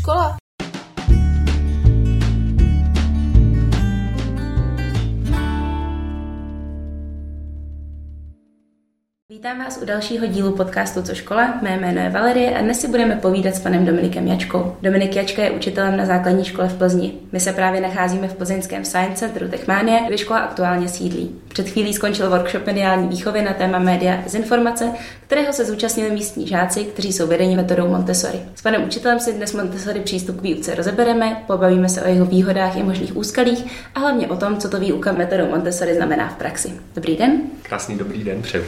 škola? Vítám vás u dalšího dílu podcastu Co škola? Mé jméno je Valerie a dnes si budeme povídat s panem Dominikem Jačkou. Dominik Jačka je učitelem na základní škole v Plzni. My se právě nacházíme v plzeňském Science Centru Techmania, kde škola aktuálně sídlí. Před chvílí skončil workshop mediální výchovy na téma média z informace, kterého se zúčastnili místní žáci, kteří jsou vedeni metodou Montessori. S panem učitelem si dnes Montessori přístup k výuce rozebereme, pobavíme se o jeho výhodách i možných úskalích a hlavně o tom, co to výuka metodou Montessori znamená v praxi. Dobrý den. Krásný dobrý den přeju.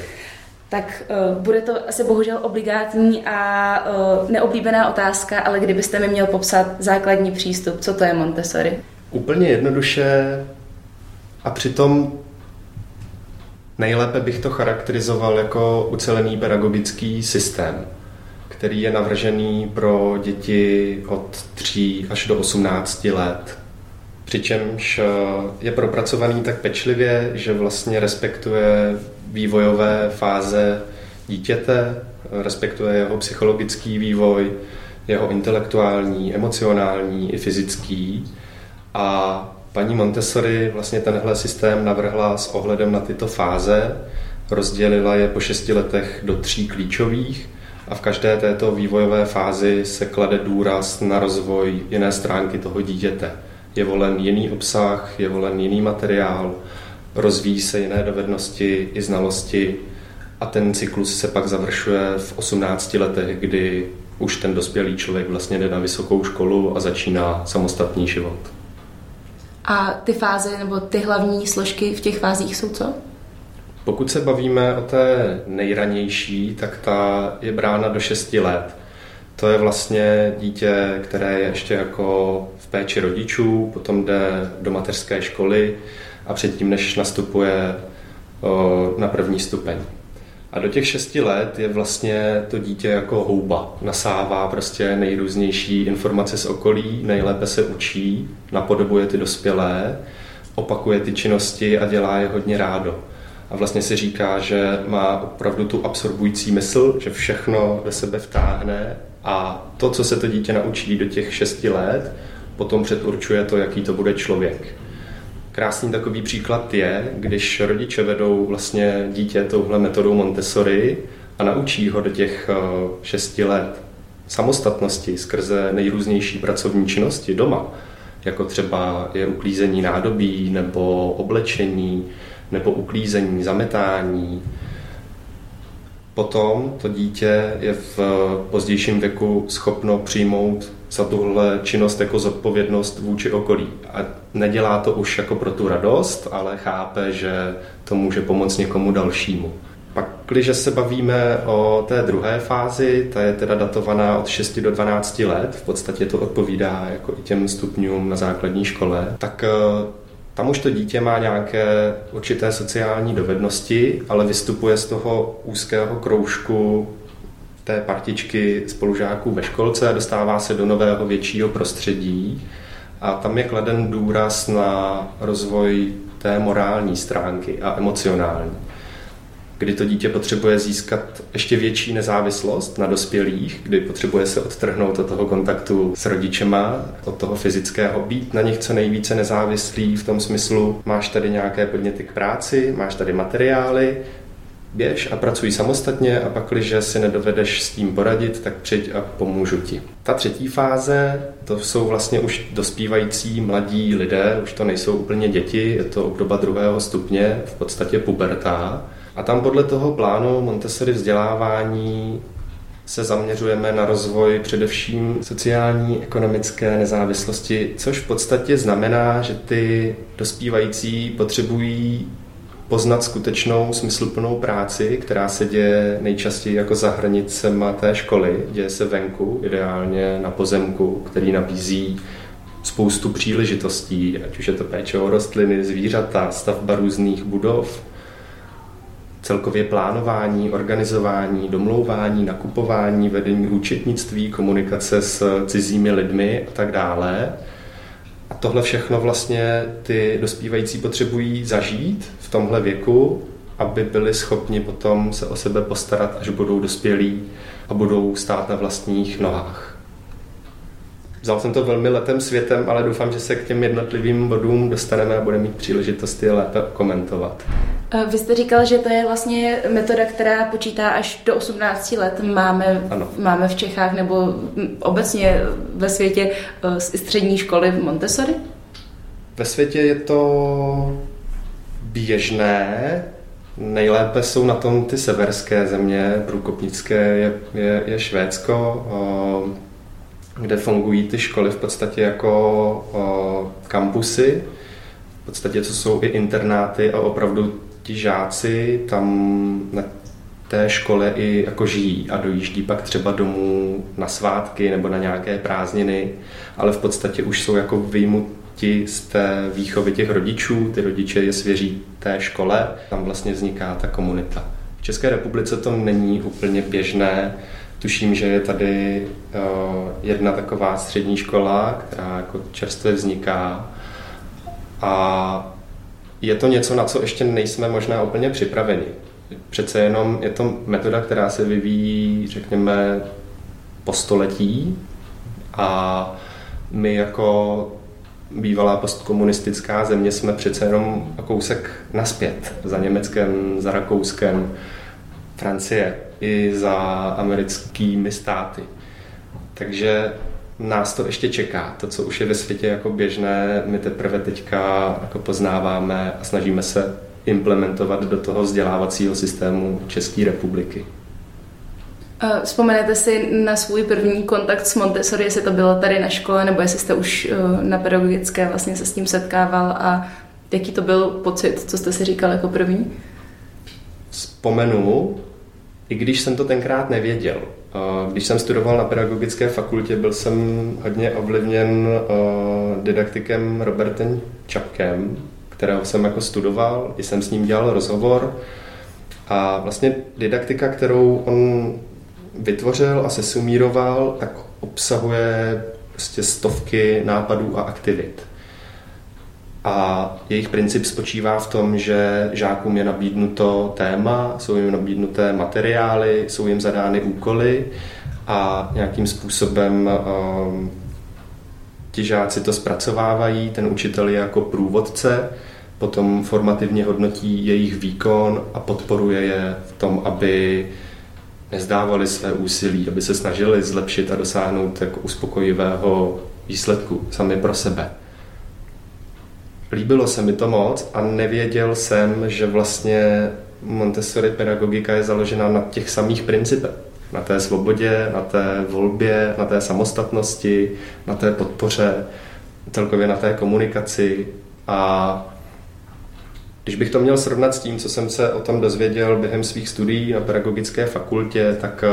Tak bude to asi bohužel obligátní a neoblíbená otázka, ale kdybyste mi měl popsat základní přístup, co to je Montessori? Úplně jednoduše a přitom nejlépe bych to charakterizoval jako ucelený pedagogický systém, který je navržený pro děti od 3 až do 18 let. Přičemž je propracovaný tak pečlivě, že vlastně respektuje vývojové fáze dítěte, respektuje jeho psychologický vývoj, jeho intelektuální, emocionální i fyzický. A paní Montessori vlastně tenhle systém navrhla s ohledem na tyto fáze, rozdělila je po 6 letech do 3 klíčových a v každé této vývojové fázi se klade důraz na rozvoj jiné stránky toho dítěte. Je volen jiný obsah, je volen jiný materiál, rozvíjí se jiné dovednosti i znalosti a ten cyklus se pak završuje v 18 letech, kdy už ten dospělý člověk vlastně jde na vysokou školu a začíná samostatný život. A ty fáze nebo ty hlavní složky v těch fázích jsou co? Pokud se bavíme o té nejranější, tak ta je brána do 6 let. To je vlastně dítě, které je ještě jako v péči rodičů, potom jde do mateřské školy a předtím, než nastupuje na první stupeň. A do těch 6 let je vlastně to dítě jako houba. Nasává prostě nejrůznější informace z okolí, nejlépe se učí, napodobuje ty dospělé, opakuje ty činnosti a dělá je hodně rádo. A vlastně se říká, že má opravdu tu absorbující mysl, že všechno ve sebe vtáhne a to, co se to dítě naučí do těch 6 let, potom předurčuje to, jaký to bude člověk. Krásný takový příklad je, když rodiče vedou vlastně dítě touhle metodou Montessori a naučí ho do těch 6 let samostatnosti skrze nejrůznější pracovní činnosti doma, jako třeba je uklízení nádobí nebo oblečení, nebo uklízení, zametání. Potom to dítě je v pozdějším věku schopno přijmout za tuhle činnost jako zodpovědnost vůči okolí. A nedělá to už jako pro tu radost, ale chápe, že to může pomoct někomu dalšímu. Pak, když se bavíme o té druhé fázi, ta je teda datovaná od 6 do 12 let, v podstatě to odpovídá jako i těm stupňům na základní škole, tak tam už to dítě má nějaké určité sociální dovednosti, ale vystupuje z toho úzkého kroužku té partičky spolužáků ve školce, dostává se do nového většího prostředí a tam je kladen důraz na rozvoj té morální stránky a emocionální, kdy to dítě potřebuje získat ještě větší nezávislost na dospělých, kdy potřebuje se odtrhnout od toho kontaktu s rodičema, od toho fyzického, být na nich co nejvíce nezávislý v tom smyslu, máš tady nějaké podněty k práci, máš tady materiály, běž a pracuj samostatně a pak, když si nedovedeš s tím poradit, tak přijď a pomůžu ti. Ta třetí fáze, to jsou vlastně už dospívající mladí lidé, už to nejsou úplně děti, je to obdoba 2. stupně, v podstatě puberta. A tam podle toho plánu Montessori vzdělávání se zaměřujeme na rozvoj především sociální, ekonomické nezávislosti, což v podstatě znamená, že ty dospívající potřebují poznat skutečnou smysluplnou práci, která se děje nejčastěji jako za hranicema té školy, děje se venku, ideálně na pozemku, který nabízí spoustu příležitostí, ať už je to péče o rostliny, zvířata, stavba různých budov, celkově plánování, organizování, domlouvání, nakupování, vedení účetnictví, komunikace s cizími lidmi a tak dále. A tohle všechno vlastně ty dospívající potřebují zažít v tomhle věku, aby byli schopni potom se o sebe postarat, až budou dospělí a budou stát na vlastních nohách. Vzal jsem to velmi letem světem, ale doufám, že se k těm jednotlivým bodům dostaneme a budeme mít příležitost je lépe komentovat. Vy jste říkal, že to je vlastně metoda, která počítá až do 18 let. Máme v Čechách nebo obecně ve světě střední školy v Montessori? Ve světě je to běžné. Nejlépe jsou na tom ty severské země, průkopnické je Švédsko, kde fungují ty školy v podstatě jako kampusy, v podstatě to jsou i internáty a opravdu ti žáci tam na té škole i jako žijí a dojíždí pak třeba domů na svátky nebo na nějaké prázdniny, ale v podstatě už jsou jako vyjmuti z té výchovy těch rodičů, ty rodiče je svěří té škole, tam vlastně vzniká ta komunita. V České republice to není úplně běžné. Tuším, že je tady jedna taková střední škola, která jako čerstvě vzniká a je to něco, na co ještě nejsme možná úplně připraveni. Přece jenom je to metoda, která se vyvíjí, řekněme, po století a my jako bývalá postkomunistická země jsme přece jenom kousek nazpět za Německem, za Rakouskem, Francie i za americkými státy. Takže nás to ještě čeká. To, co už je ve světě jako běžné, my teprve teďka jako poznáváme a snažíme se implementovat do toho vzdělávacího systému České republiky. Vzpomenete si na svůj první kontakt s Montessori, jestli to bylo tady na škole, nebo jestli jste už na pedagogické vlastně se s tím setkával a jaký to byl pocit, co jste si říkal jako první? Vzpomenu, i když jsem to tenkrát nevěděl. Když jsem studoval na pedagogické fakultě, byl jsem hodně ovlivněn didaktikem Robertem Čapkem, kterého jsem jako studoval, i jsem s ním dělal rozhovor. A vlastně didaktika, kterou on vytvořil a sesumíroval, tak obsahuje prostě stovky nápadů a aktivit. A jejich princip spočívá v tom, že žákům je nabídnuto téma, jsou jim nabídnuté materiály, jsou jim zadány úkoly a nějakým způsobem ti žáci to zpracovávají, ten učitel je jako průvodce, potom formativně hodnotí jejich výkon a podporuje je v tom, aby nezdávali své úsilí, aby se snažili zlepšit a dosáhnout jako uspokojivého výsledku sami pro sebe. Líbilo se mi to moc a nevěděl jsem, že vlastně Montessori pedagogika je založena na těch samých principech. Na té svobodě, na té volbě, na té samostatnosti, na té podpoře, celkově na té komunikaci. A když bych to měl srovnat s tím, co jsem se o tom dozvěděl během svých studií na pedagogické fakultě, tak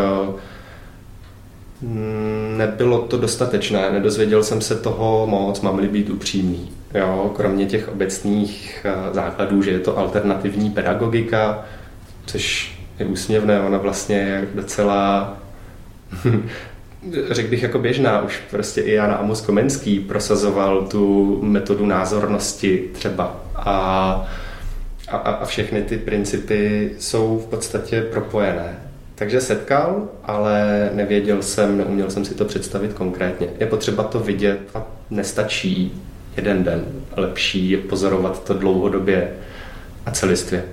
nebylo to dostatečné, nedozvěděl jsem se toho moc, mám-li být upřímný. Jo, kromě těch obecných základů, že je to alternativní pedagogika, což je úsměvné, ona vlastně je docela, řekl bych jako běžná, už prostě i Jan Amos Komenský prosazoval tu metodu názornosti třeba a všechny ty principy jsou v podstatě propojené. Takže setkal, ale nevěděl jsem, neuměl jsem si to představit konkrétně. Je potřeba to vidět a nestačí jeden den. Lepší je pozorovat to dlouhodobě a celistvě.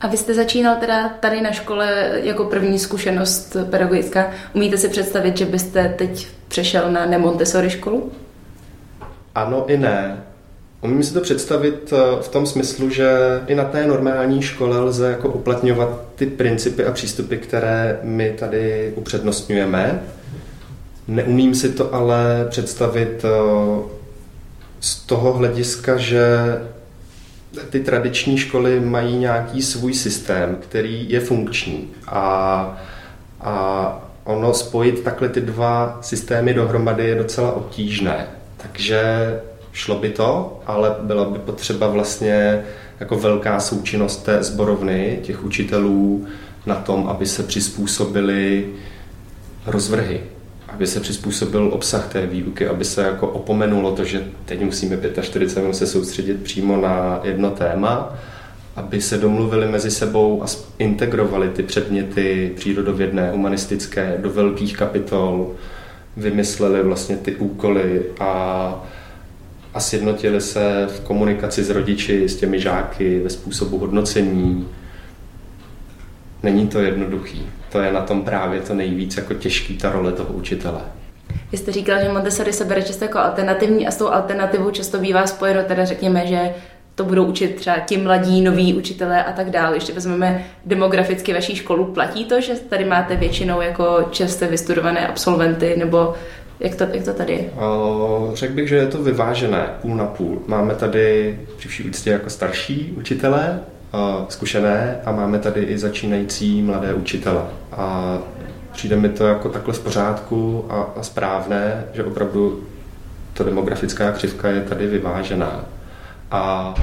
A vy jste začínal teda tady na škole jako první zkušenost pedagogická. Umíte si představit, že byste teď přešel na ne-Montessori školu? Ano i ne. Umím si to představit v tom smyslu, že i na té normální škole lze jako uplatňovat ty principy a přístupy, které my tady upřednostňujeme. Neumím si to ale představit z toho hlediska, že ty tradiční školy mají nějaký svůj systém, který je funkční a ono spojit takhle ty dva systémy dohromady je docela obtížné. Takže šlo by to, ale byla by potřeba vlastně jako velká součinnost té sborovny, těch učitelů na tom, aby se přizpůsobili rozvrhy, aby se přizpůsobil obsah té výuky, aby se jako opomenulo to, že teď musíme 45 minut se soustředit přímo na jedno téma, aby se domluvili mezi sebou a integrovali ty předměty přírodovědné, humanistické do velkých kapitol, vymysleli vlastně ty úkoly a sjednotili se v komunikaci s rodiči, s těmi žáky, ve způsobu hodnocení. Není to jednoduchý. To je na tom právě to nejvíc jako těžký, ta role toho učitele. Vy jste říkala, že Montessori se bere často jako alternativní a s tou alternativou často bývá spojeno, teda řekněme, že to budou učit třeba ti mladí, noví učitelé a tak dále. Ještě vezmeme demograficky vaší školu. Platí to, že tady máte většinou jako čerstvě vystudované absolventy, nebo jak to tady je? Řekl bych, že je to vyvážené, půl na půl. Máme tady při vší úctě jako starší učitelé, zkušené, a máme tady i začínající mladé učitele. A přijde mi to jako takhle v pořádku a správné, že opravdu ta demografická křivka je tady vyvážená. A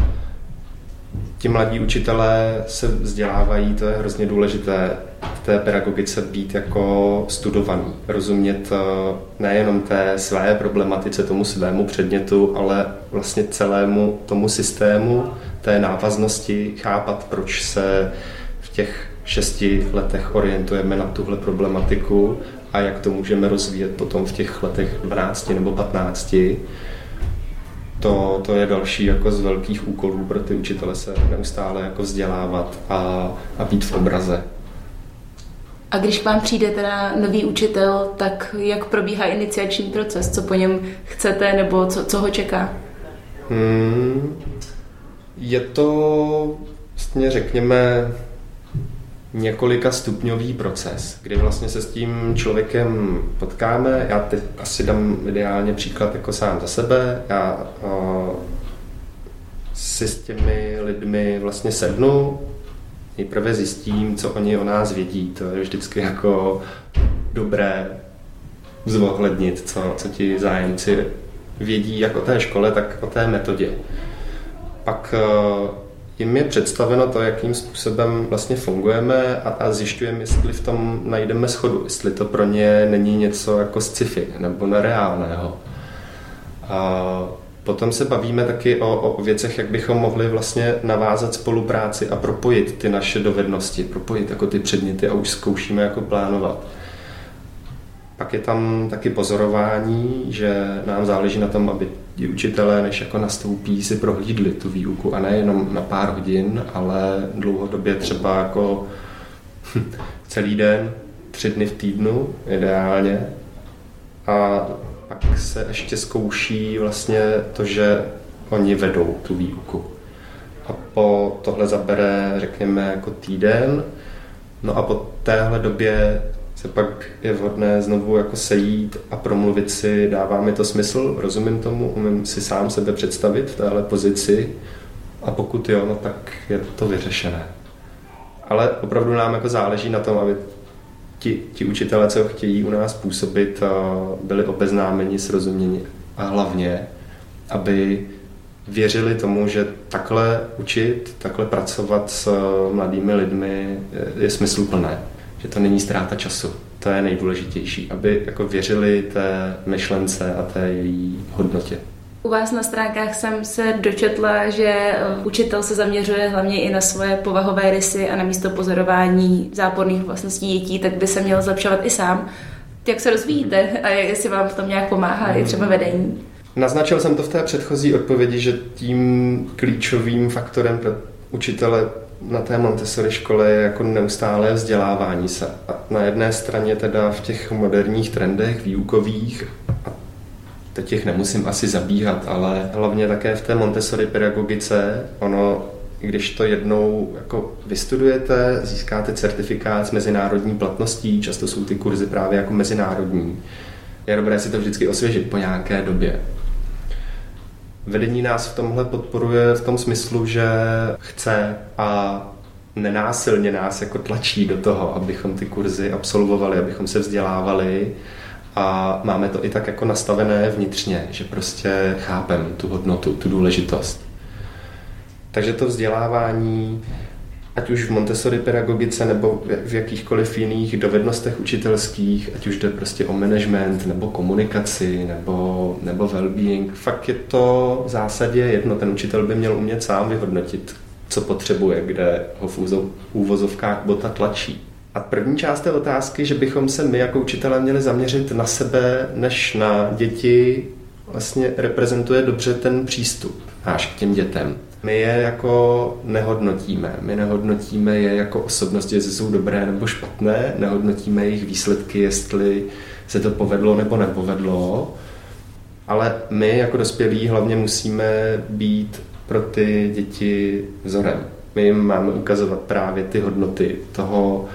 ti mladí učitelé se vzdělávají, to je hrozně důležité v té pedagogice být jako studovaný, rozumět nejenom té své problematice, tomu svému předmětu, ale vlastně celému tomu systému, té návaznosti, chápat, proč se v těch 6 letech orientujeme na tuhle problematiku a jak to můžeme rozvíjet potom v těch letech 12 nebo 15. To je další jako z velkých úkolů pro ty učitele se neustále jako vzdělávat a být v obraze. A když k vám přijde teda nový učitel, tak jak probíhá iniciační proces? Co po něm chcete nebo co ho čeká? Je to vlastně řekněme několika stupňový proces, kdy vlastně se s tím člověkem potkáme. Já teď asi dám ideálně příklad jako sám za sebe. Já si s těmi lidmi vlastně sednu, nejprve zjistím, co oni o nás vědí. To je vždycky jako dobré zohlednit, co ti zájemci vědí jak o té škole, tak o té metodě. Pak jim je představeno to, jakým způsobem vlastně fungujeme a zjišťujeme, jestli v tom najdeme shodu, jestli to pro ně není něco jako sci-fi nebo nereálného. A potom se bavíme taky o věcech, jak bychom mohli vlastně navázat spolupráci a propojit ty naše dovednosti, propojit jako ty předměty a už zkoušíme jako plánovat. Pak je tam taky pozorování, že nám záleží na tom, aby ti učitelé, než jako nastoupí, si prohlídli tu výuku a nejenom na pár hodin, ale dlouhodobě třeba jako celý den, 3 dny v týdnu ideálně. A pak se ještě zkouší vlastně to, že oni vedou tu výuku. A po tohle zabere, řekněme, jako týden. No a po téhle době se pak je vhodné znovu jako sejít a promluvit si, dává mi to smysl, rozumím tomu, umím si sám sebe představit v téhle pozici a pokud jo, no tak je to vyřešené. Ale opravdu nám jako záleží na tom, aby ti učitelé, co chtějí u nás působit, byli obeznámeni, srozuměni a hlavně, aby věřili tomu, že takhle učit, takhle pracovat s mladými lidmi je smysluplné. Že to není ztráta času. To je nejdůležitější, aby jako věřili té myšlence a té její hodnotě. U vás na stránkách jsem se dočetla, že učitel se zaměřuje hlavně i na svoje povahové rysy a na místo pozorování záporných vlastností dětí, tak by se měl zlepšovat i sám. Jak se rozvíjíte a jestli vám v tom nějak pomáhá i třeba vedení? Naznačil jsem to v té předchozí odpovědi, že tím klíčovým faktorem pro učitele na té Montessori škole je jako neustálé vzdělávání se. A na jedné straně teda v těch moderních trendech výukových, a teď jich nemusím asi zabíhat, ale hlavně také v té Montessori pedagogice, ono, když to jednou jako vystudujete, získáte certifikát s mezinárodní platností, často jsou ty kurzy právě jako mezinárodní. Je dobré si to vždycky osvěžit po nějaké době. Vedení nás v tomhle podporuje v tom smyslu, že chce a nenásilně nás jako tlačí do toho, abychom ty kurzy absolvovali, abychom se vzdělávali a máme to i tak jako nastavené vnitřně, že prostě chápeme tu hodnotu, tu důležitost. Takže to vzdělávání, ať už v Montessori pedagogice nebo v jakýchkoliv jiných dovednostech učitelských, ať už jde prostě o management nebo komunikaci nebo wellbeing. Fakt je to v zásadě jedno. Ten učitel by měl umět sám vyhodnotit, co potřebuje, kde ho v úvozovkách bota tlačí. A první část té otázky, že bychom se my jako učitelé měli zaměřit na sebe než na děti, vlastně reprezentuje dobře ten přístup náš k těm dětem. My je jako nehodnotíme. My nehodnotíme je jako osobnosti, jestli jsou dobré nebo špatné, nehodnotíme jejich výsledky, jestli se to povedlo nebo nepovedlo, ale my jako dospělí hlavně musíme být pro ty děti vzorem. My jim máme ukazovat právě ty hodnoty toho,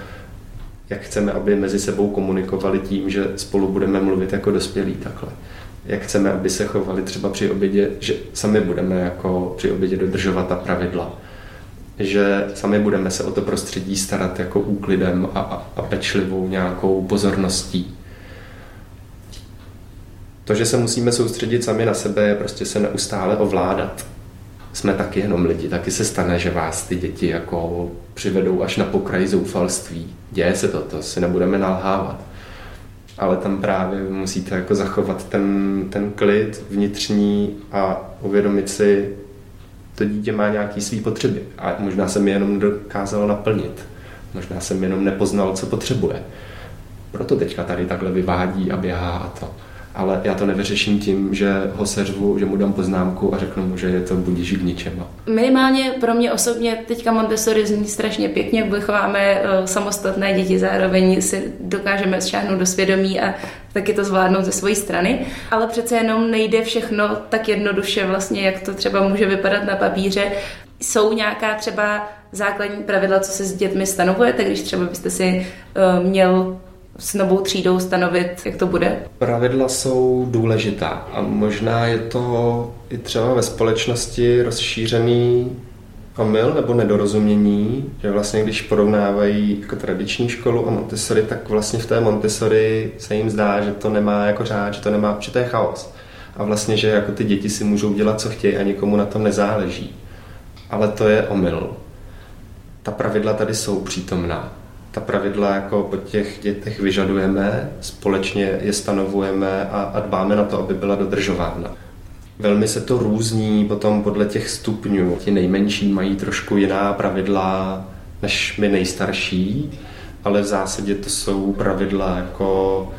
jak chceme, aby mezi sebou komunikovali tím, že spolu budeme mluvit jako dospělí takhle. Jak chceme, aby se chovali třeba při obědě, že sami budeme jako při obědě dodržovat ta pravidla. Že sami budeme se o to prostředí starat jako úklidem a pečlivou nějakou pozorností. To, že se musíme soustředit sami na sebe, je prostě se neustále ovládat. Jsme taky jenom lidi, taky se stane, že vás ty děti jako přivedou až na pokraj zoufalství. Děje se to si nebudeme nalhávat. Ale tam právě musíte jako zachovat ten klid vnitřní a uvědomit si, to dítě má nějaké své potřeby a možná jsem je jenom dokázal naplnit. Možná jsem jenom nepoznal, co potřebuje. Proto teďka tady takhle vyvádí a běhá a to. Ale já to nevyřeším tím, že ho seřvu, že mu dám poznámku a řeknu mu, že je to budíží k ničemu. Minimálně pro mě osobně teďka Montessori zní strašně pěkně, vychováme samostatné děti, zároveň si dokážeme šáhnout do svědomí a taky to zvládnout ze své strany. Ale přece jenom nejde všechno tak jednoduše, vlastně, jak to třeba může vypadat na papíře. Jsou nějaká třeba základní pravidla, co se s dětmi stanovujete, když třeba byste si měl s novou třídou stanovit, jak to bude? Pravidla jsou důležitá a možná je to i třeba ve společnosti rozšířený omyl nebo nedorozumění, že vlastně když porovnávají jako tradiční školu a Montessori, tak vlastně v té Montessori se jim zdá, že to nemá jako řád, že to nemá, že to je chaos. A vlastně, že jako ty děti si můžou dělat, co chtějí a nikomu na tom nezáleží. Ale to je omyl. Ta pravidla tady jsou přítomná. Ta pravidla jako po těch dětech vyžadujeme, společně je stanovujeme a dbáme na to, aby byla dodržována. Velmi se to různí potom podle těch stupňů. Ti nejmenší mají trošku jiná pravidla než my nejstarší, ale v zásadě to jsou pravidla jako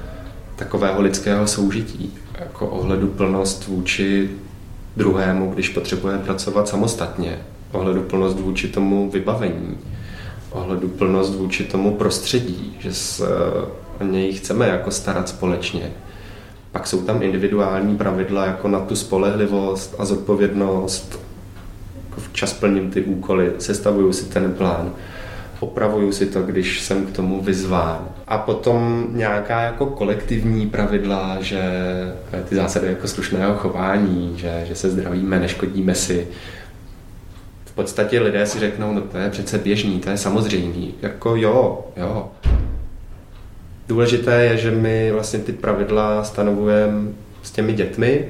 takového lidského soužití, jako ohleduplnost vůči druhému, když potřebuje pracovat samostatně, ohleduplnost vůči tomu vybavení, ohleduplnost vůči tomu prostředí, že se o něj chceme jako starat společně. Pak jsou tam individuální pravidla jako na tu spolehlivost a zodpovědnost. Včas plním ty úkoly, sestavuju si ten plán, opravuju si to, když jsem k tomu vyzván. A potom nějaká jako kolektivní pravidla, že ty zásady jako slušného chování, že se zdravíme, neškodíme si. V podstatě lidé si řeknou, no to je přece běžný, to je samozřejmý. Jako jo. Důležité je, že my vlastně ty pravidla stanovujeme s těmi dětmi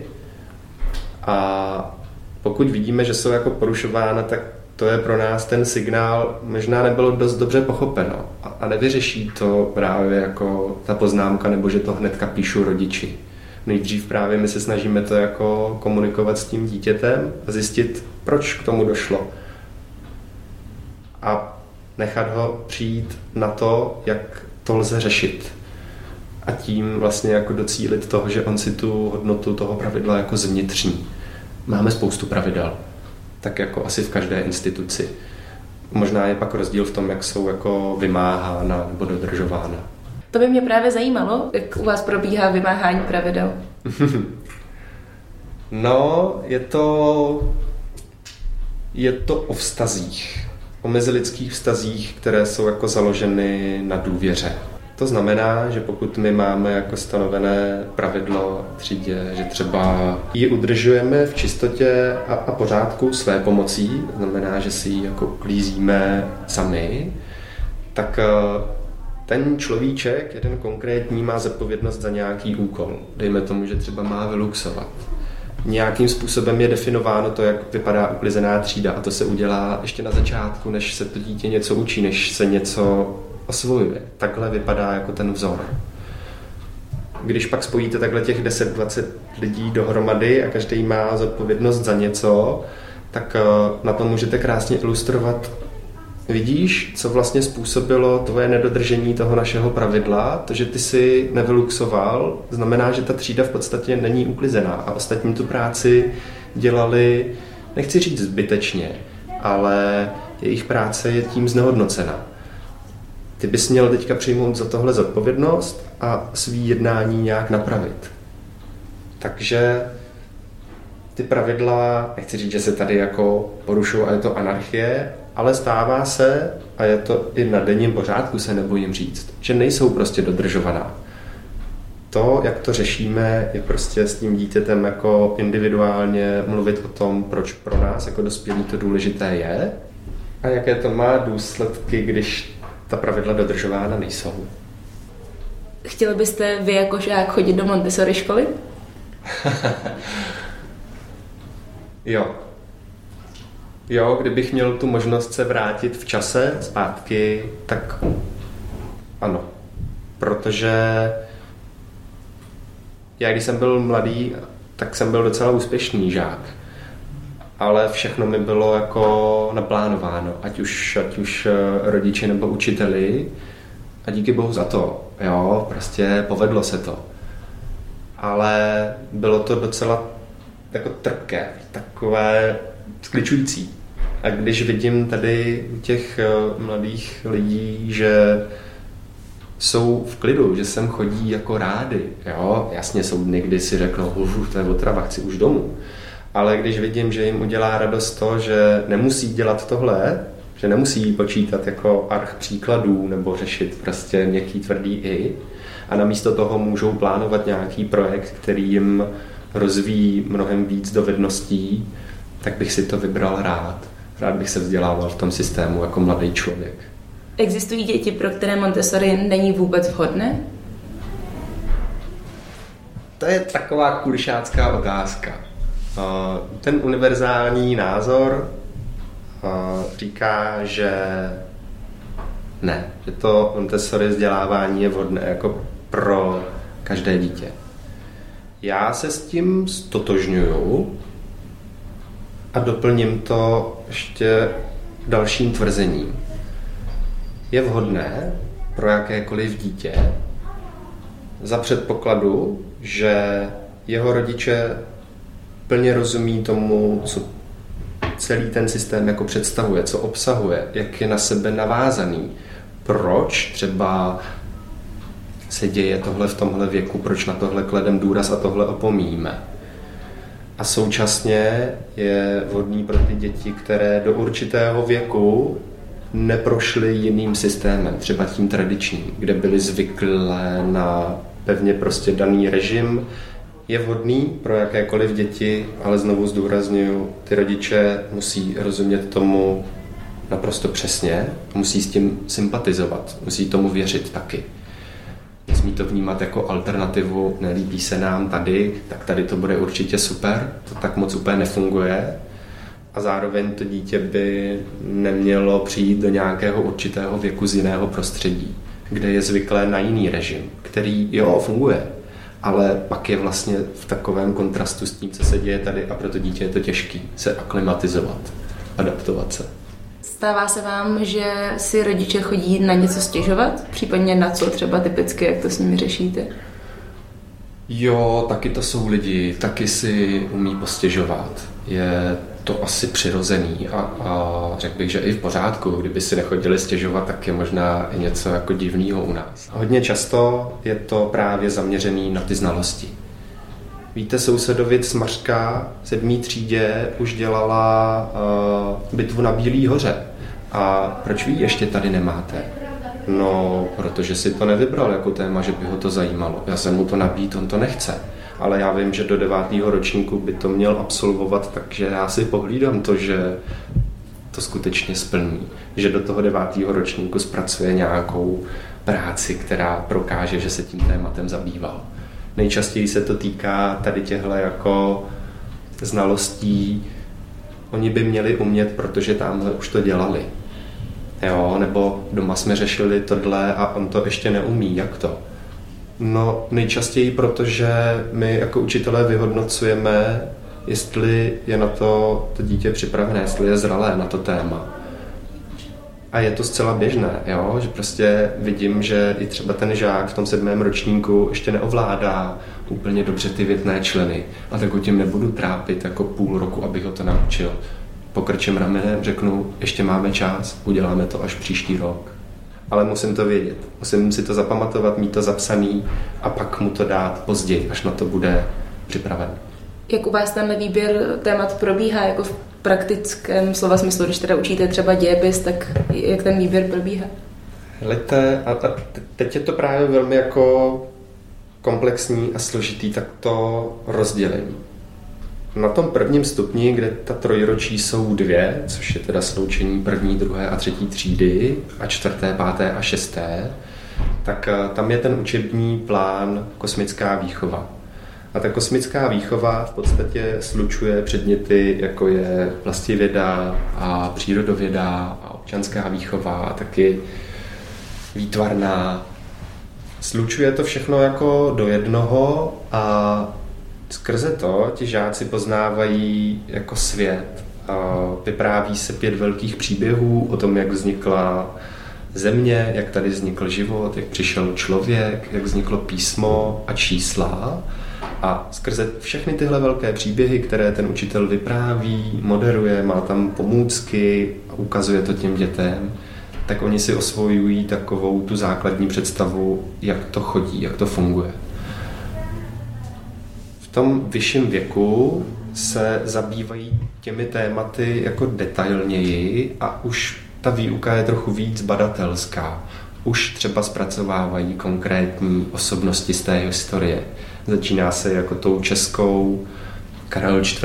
a pokud vidíme, že jsou jako porušována, tak to je pro nás ten signál, možná nebylo dost dobře pochopeno a nevyřeší to právě jako ta poznámka, nebo že to hnedka píšu rodiči. Nejdřív právě my se snažíme to jako komunikovat s tím dítětem a zjistit, proč k tomu došlo. A nechat ho přijít na to, jak to lze řešit. A tím vlastně jako docílit toho, že on si tu hodnotu toho pravidla jako zvnitřní. Máme spoustu pravidel, tak jako asi v každé instituci. Možná je pak rozdíl v tom, jak jsou jako vymáhána nebo dodržována. To by mě právě zajímalo, jak u vás probíhá vymáhání pravidel. No, je to o vztazích, o mezilidských vztazích, které jsou jako založeny na důvěře. To znamená, že pokud my máme jako stanovené pravidlo v třídě, že třeba ji udržujeme v čistotě a pořádku své pomocí, to znamená, že si ji jako uklízíme sami, tak ten človíček, jeden konkrétní, má zodpovědnost za nějaký úkol. Dejme tomu, že třeba má vyluxovat. Nějakým způsobem je definováno to, jak vypadá uklizená třída a to se udělá ještě na začátku, než se to dítě něco učí, než se něco osvojuje. Takhle vypadá jako ten vzor. Když pak spojíte takhle těch 10-20 lidí dohromady a každý má zodpovědnost za něco, tak na to můžete krásně ilustrovat vidíš, co vlastně způsobilo tvoje nedodržení toho našeho pravidla, to, že ty si nevyluxoval, znamená, že ta třída v podstatě není uklizená a ostatní tu práci dělali, nechci říct zbytečně, ale jejich práce je tím znehodnocena. Ty bys měl teďka přijmout za tohle zodpovědnost a svý jednání nějak napravit. Takže ty pravidla, nechci říct, že se tady jako porušují a je to anarchie, ale stává se, a je to i na denním pořádku, se nebojím říct, že nejsou prostě dodržovaná. To, jak to řešíme, je prostě s tím dítětem jako individuálně mluvit o tom, proč pro nás jako dospělí to důležité je a jaké to má důsledky, když ta pravidla dodržována nejsou. Chtěli byste vy jako žák chodit do Montessori školy? Jo, kdybych měl tu možnost se vrátit v čase zpátky, tak ano. Protože já, když jsem byl mladý, tak jsem byl docela úspěšný žák. Ale všechno mi bylo jako naplánováno, ať už rodiči nebo učiteli. A díky bohu za to, jo, prostě povedlo se to. Ale bylo to docela jako trpké, takové skličující. A když vidím tady u těch mladých lidí, že jsou v klidu, že sem chodí jako rádi, jo, jasně jsou dny, kdy si řeknou, to je otrava, chci už domů. Ale když vidím, že jim udělá radost to, že nemusí dělat tohle, že nemusí počítat jako arch příkladů nebo řešit prostě nějaký tvrdý i, a namísto toho můžou plánovat nějaký projekt, který jim rozvíjí mnohem víc dovedností, tak bych si to vybral rád. Rád bych se vzdělával v tom systému jako mladý člověk. Existují děti, pro které Montessori není vůbec vhodné? To je taková kuršácká otázka. Ten univerzální názor říká, že ne, že to Montessori vzdělávání je vhodné jako pro každé dítě. Já se s tím stotožňuju a doplním to ještě dalším tvrzením. Je vhodné pro jakékoliv dítě za předpokladu, že jeho rodiče plně rozumí tomu, co celý ten systém jako představuje, co obsahuje, jak je na sebe navázaný, proč třeba se děje tohle v tomhle věku, proč na tohle kladem důraz a tohle opomíjíme. A současně je vhodný pro ty děti, které do určitého věku neprošly jiným systémem, třeba tím tradičním, kde byly zvyklé na pevně prostě daný režim. Je vhodný pro jakékoliv děti, ale znovu zdůraznuju, ty rodiče musí rozumět tomu naprosto přesně, musí s tím sympatizovat, musí tomu věřit taky. Nesmí to vnímat jako alternativu, nelíbí se nám tady, tak tady to bude určitě super, to tak moc úplně nefunguje. A zároveň to dítě by nemělo přijít do nějakého určitého věku z jiného prostředí, kde je zvyklé na jiný režim, který jo, funguje, ale pak je vlastně v takovém kontrastu s tím, co se děje tady a pro to dítě je to těžký se aklimatizovat, adaptovat se. Stává se vám, že si rodiče chodí na něco stěžovat? Případně na co třeba typicky, jak to s nimi řešíte? Jo, taky to jsou lidi, taky si umí postěžovat. Je to asi přirozený a řekl bych, že i v pořádku, kdyby si nechodili stěžovat, tak je možná i něco jako divného u nás. Hodně často je to právě zaměřený na ty znalosti. Víte, sousedovic Mařka v 7. třídě už dělala bitvu na Bílý hoře. A proč vy ještě tady nemáte? No, protože si to nevybral jako téma, že by ho to zajímalo. Já jsem mu to nabídl, on to nechce. Ale já vím, že do 9. ročníku by to měl absolvovat, takže já si pohlídám to, že to skutečně splní. Že do toho 9. ročníku zpracuje nějakou práci, která prokáže, že se tím tématem zabýval. Nejčastěji se to týká tady těchto jako znalostí, oni by měli umět, protože tamhle už to dělali. Jo, nebo doma jsme řešili tohle a on to ještě neumí, jak to? No nejčastěji, protože my jako učitelé vyhodnocujeme, jestli je na to dítě připravené, jestli je zralé na to téma. A A je to zcela běžné, jo? Že prostě vidím, že i třeba ten žák v tom 7. ročníku ještě neovládá úplně dobře ty větné členy. A tak ho tím nebudu trápit jako půl roku, abych ho to naučil. Pokrčím ramenem, řeknu, ještě máme čas, uděláme to až příští rok. Ale musím to vědět, musím si to zapamatovat, mít to zapsaný a pak mu to dát později, až na to bude připraven. Jak u vás tenhle výběr témat probíhá jako v praktickém slova smyslu, když teda učíte třeba dějepis, tak jak ten výběr probíhá? Hlejte, a teď je to právě velmi jako komplexní a složitý takto rozdělení. Na tom prvním stupni, kde ta trojročí jsou 2, což je teda sloučení 1., 2. a 3. třídy a 4., 5. a 6, tak tam je ten učební plán kosmická výchova. A ta kosmická výchova v podstatě slučuje předměty, jako je vlastivěda a přírodověda a občanská výchova a taky výtvarná. Slučuje to všechno jako do jednoho a skrze to ti žáci poznávají jako svět. Vypráví se 5 velkých příběhů o tom, jak vznikla země, jak tady vznikl život, jak přišel člověk, jak vzniklo písmo a čísla. A skrze všechny tyhle velké příběhy, které ten učitel vypráví, moderuje, má tam pomůcky a ukazuje to těm dětem, tak oni si osvojují takovou tu základní představu, jak to chodí, jak to funguje. V tom vyšším věku se zabývají těmi tématy jako detailněji a už ta výuka je trochu víc badatelská. Už třeba zpracovávají konkrétní osobnosti z té historie. Začíná se jako tou českou, Karel IV.,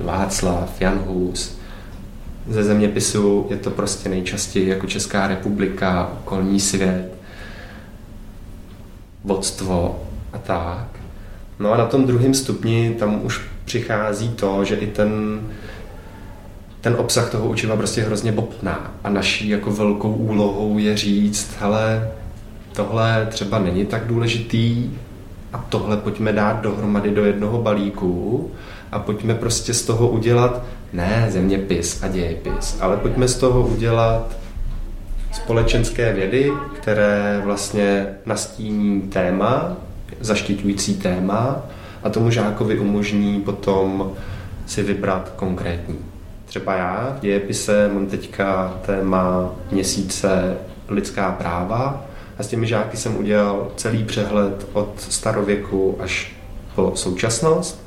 Václav, Jan Hus. Ze zeměpisu je to prostě nejčastěji jako Česká republika, okolní svět, vodstvo a tak. No a na tom druhém stupni tam už přichází to, že i ten obsah toho učiva prostě hrozně bobtná. A naší jako velkou úlohou je říct, hele, tohle třeba není tak důležitý, a tohle pojďme dát dohromady do jednoho balíku a pojďme prostě z toho udělat ne zeměpis a dějepis, ale pojďme z toho udělat společenské vědy, které vlastně nastíní téma, zaštiťující téma a tomu žákovi umožní potom si vybrat konkrétní. Třeba já v dějepise mám teďka téma měsíce lidská práva, a s těmi žáky jsem udělal celý přehled od starověku až po současnost.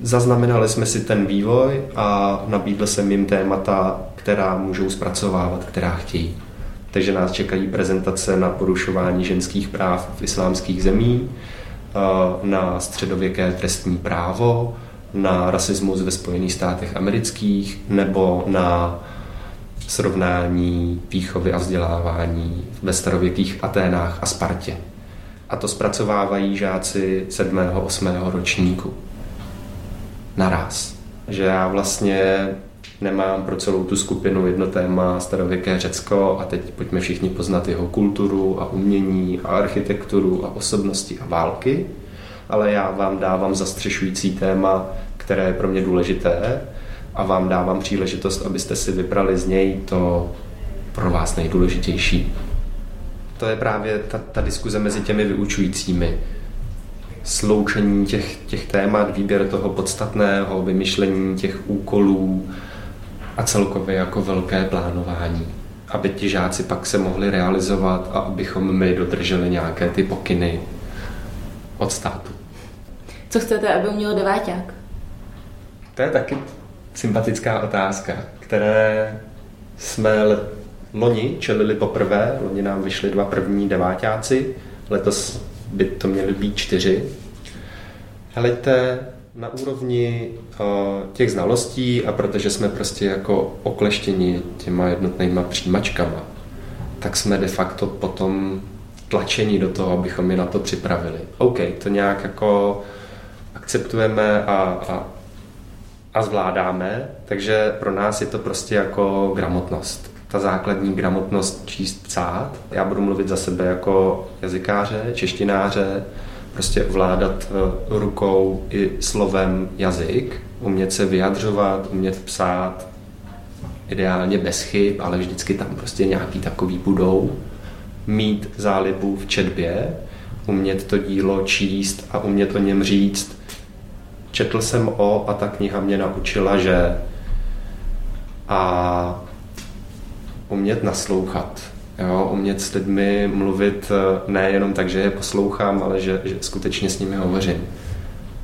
Zaznamenali jsme si ten vývoj a nabídl jsem jim témata, která můžou zpracovávat, která chtějí. Takže nás čekají prezentace na porušování ženských práv v islámských zemích, na středověké trestní právo, na rasismus ve Spojených státech amerických nebo na srovnání výchovy a vzdělávání ve starověkých Aténách a Spartě. A to zpracovávají žáci 7. 8. ročníku. Naraz. Že já vlastně nemám pro celou tu skupinu jedno téma starověké Řecko a teď pojďme všichni poznat jeho kulturu a umění a architekturu a osobnosti a války, ale já vám dávám zastřešující téma, které je pro mě důležité, a vám dávám příležitost, abyste si vybrali z něj to pro vás nejdůležitější. To je právě ta diskuze mezi těmi vyučujícími. Sloučení těch témat, výběr toho podstatného, vymyšlení těch úkolů a celkově jako velké plánování. Aby ti žáci pak se mohli realizovat a abychom my dodrželi nějaké ty pokyny od státu. Co chcete, aby uměl deváťák? To je taky sympatická otázka, které jsme loni čelili poprvé. Loni nám vyšli 2 první deváťáci, letos by to měly být 4. Helejte, na úrovni těch znalostí a protože jsme prostě jako okleštěni těma jednotnýma přijímačkama, tak jsme de facto potom tlačeni do toho, abychom je na to připravili. OK, to nějak jako akceptujeme a zvládáme, takže pro nás je to prostě jako gramotnost. Ta základní gramotnost číst, psát. Já budu mluvit za sebe jako jazykáře, češtináře, prostě ovládat rukou i slovem jazyk, umět se vyjadřovat, umět psát ideálně bez chyb, ale vždycky tam prostě nějaký takový budou. Mít zálibu v četbě, umět to dílo číst a umět o něm říct. Četl jsem a ta kniha mě naučila, že... A umět naslouchat. Jo? Umět s lidmi mluvit nejenom tak, že je poslouchám, ale že skutečně s nimi hovořím.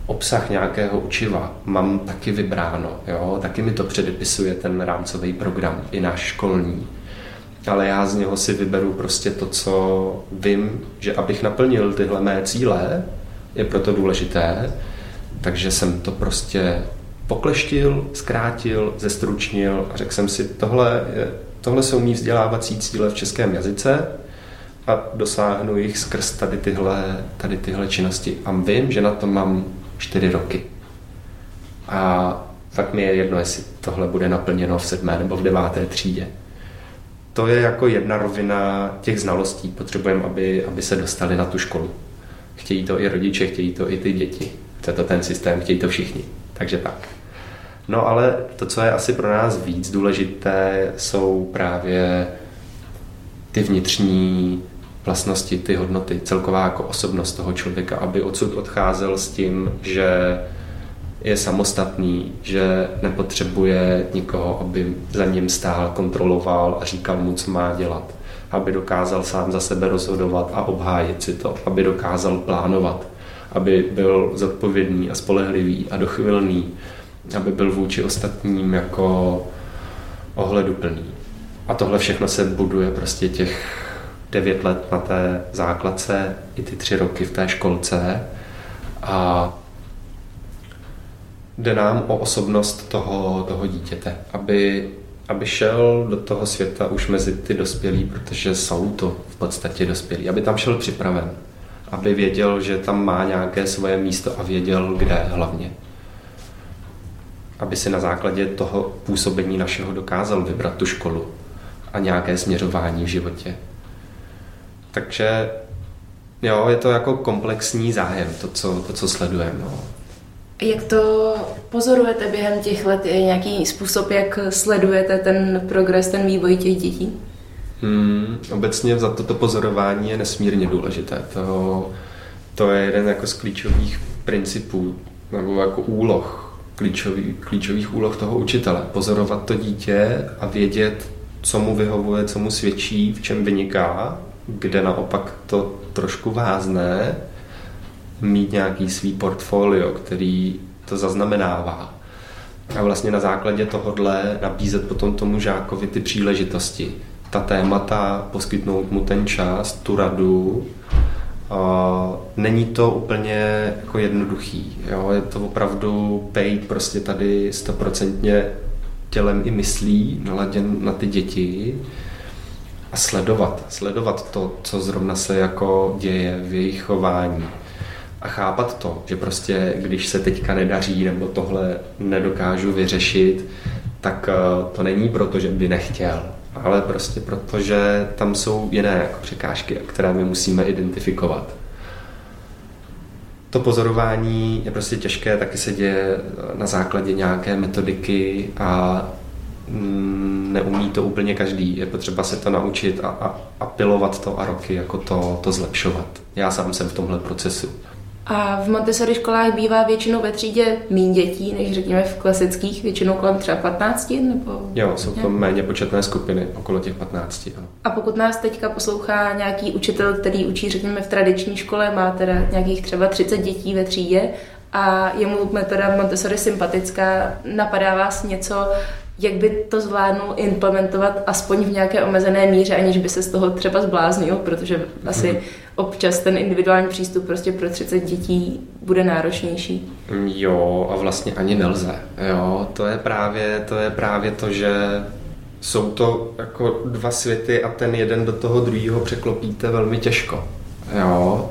Obsah nějakého učiva mám taky vybráno. Jo? Taky mi to předepisuje ten rámcový program, i náš školní. Ale já z něho si vyberu prostě to, co vím, že abych naplnil tyhle mé cíle, je proto důležité, takže jsem to prostě pokleštil, zkrátil, zestručnil a řekl jsem si, tohle jsou mý vzdělávací cíle v českém jazyce a dosáhnu jich skrz tady tyhle činnosti. A vím, že na to mám 4 roky. A tak mi je jedno, jestli tohle bude naplněno v 7. nebo v 9. třídě. To je jako jedna rovina těch znalostí. Potřebujeme, aby se dostali na tu školu. Chtějí to i rodiče, chtějí to i ty děti. Chce to ten systém, chtějí to všichni. Takže tak. No ale to, co je asi pro nás víc důležité, jsou právě ty vnitřní vlastnosti, ty hodnoty, celková jako osobnost toho člověka, aby odsud odcházel s tím, že je samostatný, že nepotřebuje nikoho, aby za ním stál, kontroloval a říkal mu, co má dělat. Aby dokázal sám za sebe rozhodovat a obhájit si to. Aby dokázal plánovat. Aby byl zodpovědný a spolehlivý a dochvilný. Aby byl vůči ostatním jako ohleduplný. A tohle všechno se buduje prostě těch 9 let na té základce, i ty 3 roky v té školce. A jde nám o osobnost toho dítěte, aby šel do toho světa už mezi ty dospělí, protože jsou to v podstatě dospělí, aby tam šel připraven, aby věděl, že tam má nějaké svoje místo a věděl, kde hlavně. Aby si na základě toho působení našeho dokázal vybrat tu školu a nějaké směřování v životě. Takže jo, je to jako komplexní zájem, to, co sledujeme. No. Jak to pozorujete během těch let? Je nějaký způsob, jak sledujete ten progres, ten vývoj těch dětí? Obecně za toto pozorování je nesmírně důležité. To je jeden jako z klíčových principů, nebo jako úloh, klíčových úloh toho učitele. Pozorovat to dítě a vědět, co mu vyhovuje, co mu svědčí, v čem vyniká, kde naopak to trošku vázne, mít nějaký svý portfolio, který to zaznamenává. A vlastně na základě tohodle nabízet potom tomu žákovi ty příležitosti, ta témata, poskytnout mu ten čas, tu radu. Není to úplně jako jednoduchý. Jo? Je to opravdu být prostě tady 100% tělem i myslí, naladěn na ty děti a sledovat to, co zrovna se jako děje v jejich chování. A chápat to, že prostě, když se teďka nedaří nebo tohle nedokážu vyřešit, tak to není proto, že by nechtěl, ale prostě proto, že tam jsou jiné jako překážky, které my musíme identifikovat. To pozorování je prostě těžké, taky se děje na základě nějaké metodiky a neumí to úplně každý. Je potřeba se to naučit a pilovat to a roky jako to zlepšovat. Já sám jsem v tomhle procesu. A v Montessori školách bývá většinou ve třídě méně dětí, než řekněme v klasických, většinou kolem třeba 15? Nebo... Jo, jsou to méně početné skupiny, okolo těch 15. Jo. A pokud nás teďka poslouchá nějaký učitel, který učí, řekněme, v tradiční škole, má teda nějakých třeba 30 dětí ve třídě a jemu metoda v Montessori sympatická, napadá vás něco, jak by to zvládnul implementovat aspoň v nějaké omezené míře, aniž by se z toho třeba zbláznil, protože asi občas ten individuální přístup prostě pro 30 dětí bude náročnější. Jo, a vlastně ani nelze. Jo, to je právě to, že jsou to jako 2 světy a ten jeden do toho druhého překlopíte velmi těžko. Jo.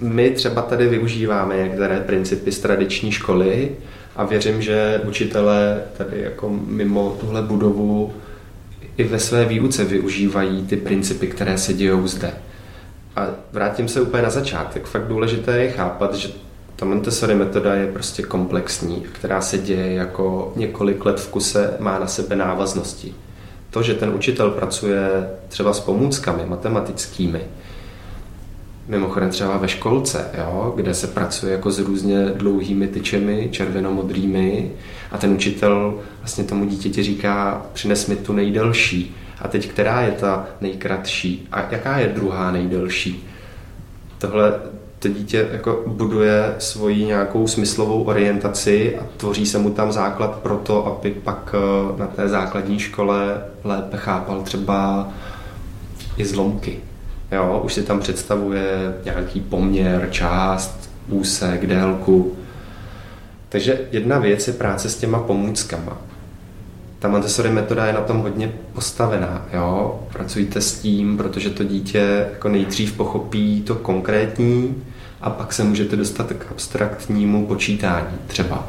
My třeba tady využíváme některé principy z tradiční školy a věřím, že učitelé tady jako mimo tuhle budovu i ve své výuce využívají ty principy, které se dějou zde. A vrátím se úplně na začátek. Fakt důležité je chápat, že Ta Montessori metoda je prostě komplexní, která se děje jako několik let v kuse, má na sebe návaznosti. To, že ten učitel pracuje třeba s pomůckami matematickými, mimochodem třeba ve školce, jo, kde se pracuje jako s různě dlouhými tyčemi, červenomodrými, a ten učitel vlastně tomu dítěti říká, přines mi tu nejdelší. A teď, která je ta nejkratší? A jaká je druhá nejdelší? Tohle to dítě jako buduje svoji nějakou smyslovou orientaci a tvoří se mu tam základ pro to, aby pak na té základní škole lépe chápal třeba i zlomky. Jo, už si tam představuje nějaký poměr, část, úsek, délku. Takže jedna věc je práce s těma pomůckama. Ta Montessori metoda je na tom hodně postavená. Jo? Pracujte s tím, protože to dítě jako nejdřív pochopí to konkrétní a pak se můžete dostat k abstraktnímu počítání třeba.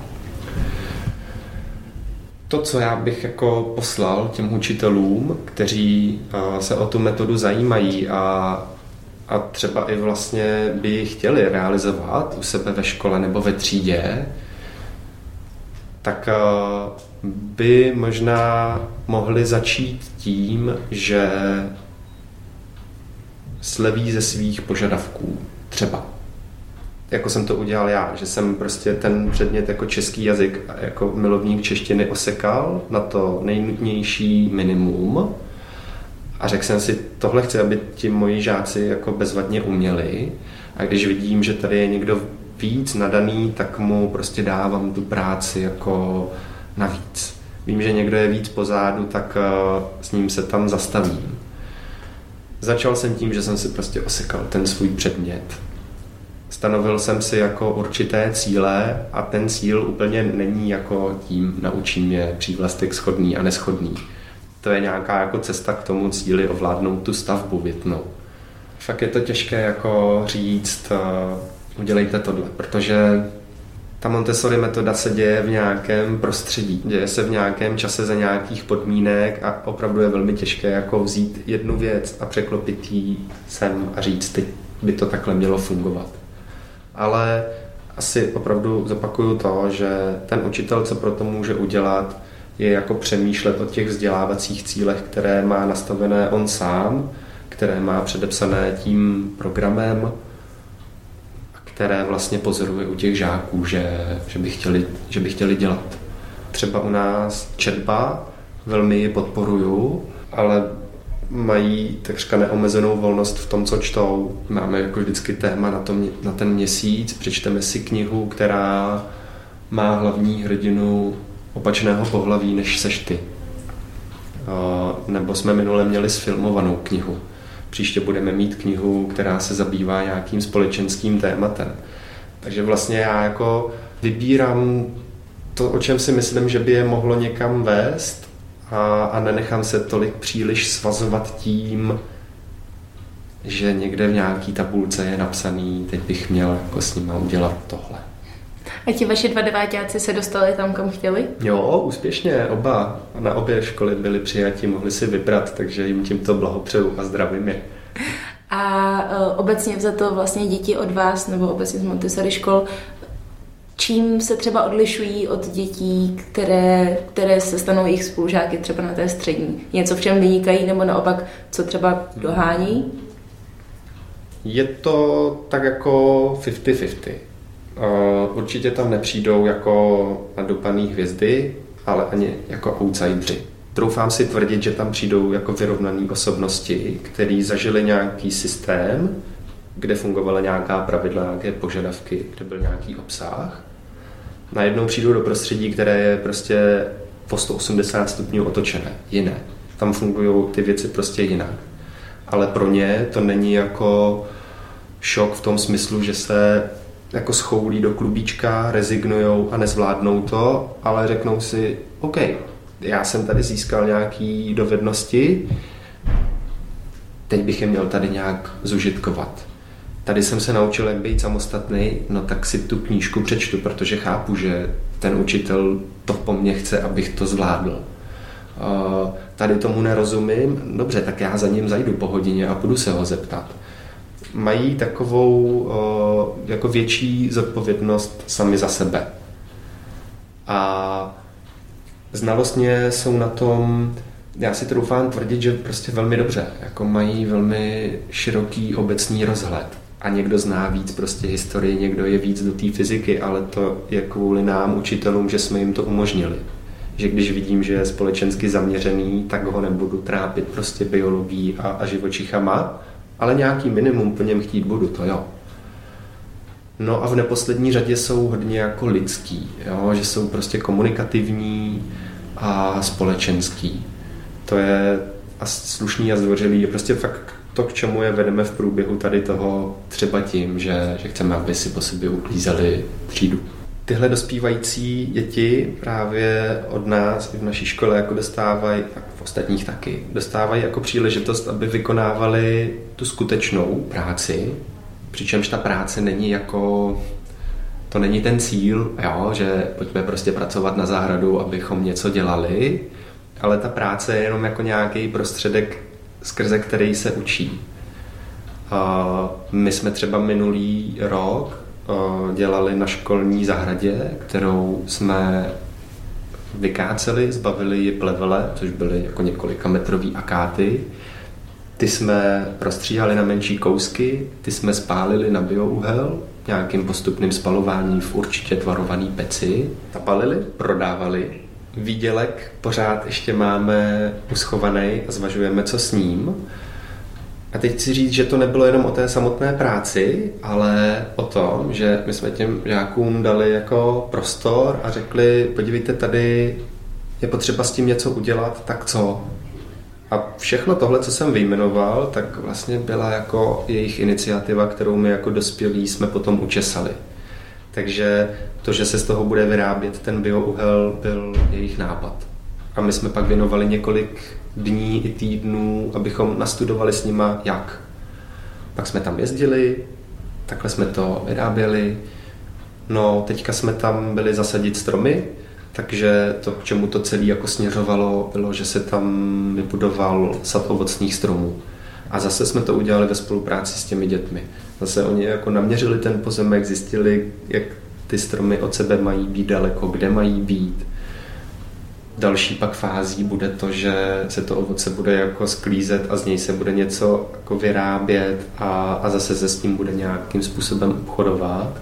To, co já bych jako poslal těm učitelům, kteří se o tu metodu zajímají a třeba i vlastně by ji chtěli realizovat u sebe ve škole nebo ve třídě, tak by možná mohli začít tím, že sleví ze svých požadavků. Třeba. Jako jsem to udělal já, že jsem prostě ten předmět jako český jazyk, jako milovník češtiny osekal na to nejnutnější minimum a řekl jsem si, tohle chci, aby ti moji žáci jako bezvadně uměli, a když vidím, že tady je někdo víc nadaný, tak mu prostě dávám tu práci jako navíc. Vím, že někdo je víc pozádu, tak s ním se tam zastavím. Začal jsem tím, že jsem si prostě osekal ten svůj předmět. Stanovil jsem si jako určité cíle a ten cíl úplně není jako tím naučí mě přívlastek shodný a neshodný. To je nějaká jako cesta k tomu cíli ovládnout tu stavbu větnou. Fakt je to těžké jako říct, udělejte tohle, protože ta Montessori metoda se děje v nějakém prostředí, děje se v nějakém čase za nějakých podmínek a opravdu je velmi těžké jako vzít jednu věc a překlopit ji sem a říct, teď by to takhle mělo fungovat. Ale asi opravdu zopakuju to, že ten učitel, co pro to může udělat, je jako přemýšlet o těch vzdělávacích cílech, které má nastavené on sám, které má předepsané tím programem, které vlastně pozoruje u těch žáků, že by chtěli dělat. Třeba u nás četba, velmi ji podporuju, ale mají takřka neomezenou volnost v tom, co čtou. Máme jako vždycky téma na ten měsíc, přečteme si knihu, která má hlavní hrdinu opačného pohlaví než seš ty. Nebo jsme minule měli sfilmovanou knihu. Příště budeme mít knihu, která se zabývá nějakým společenským tématem. Takže vlastně já jako vybírám to, o čem si myslím, že by je mohlo někam vést, a nenechám se tolik příliš svazovat tím, že někde v nějaký tabulce je napsaný, teď bych měl jako s nima udělat tohle. A ti vaši dva deváťáci se dostali tam, kam chtěli? Jo, úspěšně, oba. Na obě školy byli přijati, mohli si vybrat, takže jim tímto blahopřeju a zdravím je. A obecně vzato vlastně děti od vás, nebo obecně z Montessori škol, čím se třeba odlišují od dětí, které se stanou jejich spolužáky třeba na té střední? Něco, v čem vynikají, nebo naopak, co třeba dohání? Je to tak jako 50-50. Určitě tam nepřijdou jako nadupaný hvězdy, ale ani jako outsideri. Troufám si tvrdit, že tam přijdou jako vyrovnaný osobnosti, který zažili nějaký systém, kde fungovala nějaká pravidla, nějaké požadavky, kde byl nějaký obsah. Najednou přijdou do prostředí, které je prostě po 180 stupňů otočené, jiné. Tam fungují ty věci prostě jinak. Ale pro ně to není jako šok v tom smyslu, že se jako schoulí do klubíčka, rezignujou a nezvládnou to, ale řeknou si, OK, já jsem tady získal nějaké dovednosti, teď bych je měl tady nějak zužitkovat. Tady jsem se naučil, jak být samostatný, no tak si tu knížku přečtu, protože chápu, že ten učitel to po mně chce, abych to zvládl. Tady tomu nerozumím, dobře, tak já za ním zajdu po hodině a budu se ho zeptat. mají takovou jako větší zodpovědnost sami za sebe. A znalostně jsou na tom, já si troufám tvrdit, že prostě velmi dobře, jako mají velmi široký obecný rozhled. A někdo zná víc prostě historii, někdo je víc do té fyziky, ale to je kvůli nám, učitelům, že jsme jim to umožnili. Že když vidím, že je společensky zaměřený, tak ho nebudu trápit prostě biologií a živočichama, ale nějaký minimum po něm chtít budu, to jo. No a v neposlední řadě jsou hodně jako lidský, jo? Že jsou prostě komunikativní a společenský. To je a slušný a zdvořilý, je prostě fakt to, k čemu je vedeme v průběhu tady toho, třeba tím, že chceme, aby si po sobě uklízeli třídu. Tyhle dospívající děti právě od nás i v naší škole jako dostávají, a v ostatních taky, dostávají jako příležitost, aby vykonávali tu skutečnou práci, přičemž ta práce není jako, to není ten cíl, jo, že pojďme prostě pracovat na zahradu, abychom něco dělali, ale ta práce je jenom jako nějaký prostředek, skrze který se učí. My jsme třeba minulý rok dělali na školní zahradě, kterou jsme vykáceli, zbavili ji plevele, což byly jako několikametrový akáty. Ty jsme prostříhali na menší kousky, ty jsme spálili na biouhel, nějakým postupným spalováním v určitě tvarovaný peci. Zapalili, prodávali. Výdělek pořád ještě máme uschovaný a zvažujeme, co s ním. A teď chci říct, že to nebylo jenom o té samotné práci, ale o tom, že my jsme těm žákům dali jako prostor a řekli, podívejte, tady je potřeba s tím něco udělat, tak co? A všechno tohle, co jsem vyjmenoval, tak vlastně byla jako jejich iniciativa, kterou my jako dospělí jsme potom učesali. Takže to, že se z toho bude vyrábět ten biouhel, byl jejich nápad. A my jsme pak věnovali několik dní i týdnů, abychom nastudovali s nima jak. Pak jsme tam jezdili, takhle jsme to vyráběli. No, teďka jsme tam byli zasadit stromy, takže to, k čemu to celé jako směřovalo, bylo, že se tam vybudoval sad ovocných stromů. A zase jsme to udělali ve spolupráci s těmi dětmi. Zase oni jako naměřili ten pozemek, zjistili, jak ty stromy od sebe mají být daleko, kde mají být. Další pak fází bude to, že se to ovoce bude jako sklízet a z něj se bude něco jako vyrábět a zase se s tím bude nějakým způsobem obchodovat.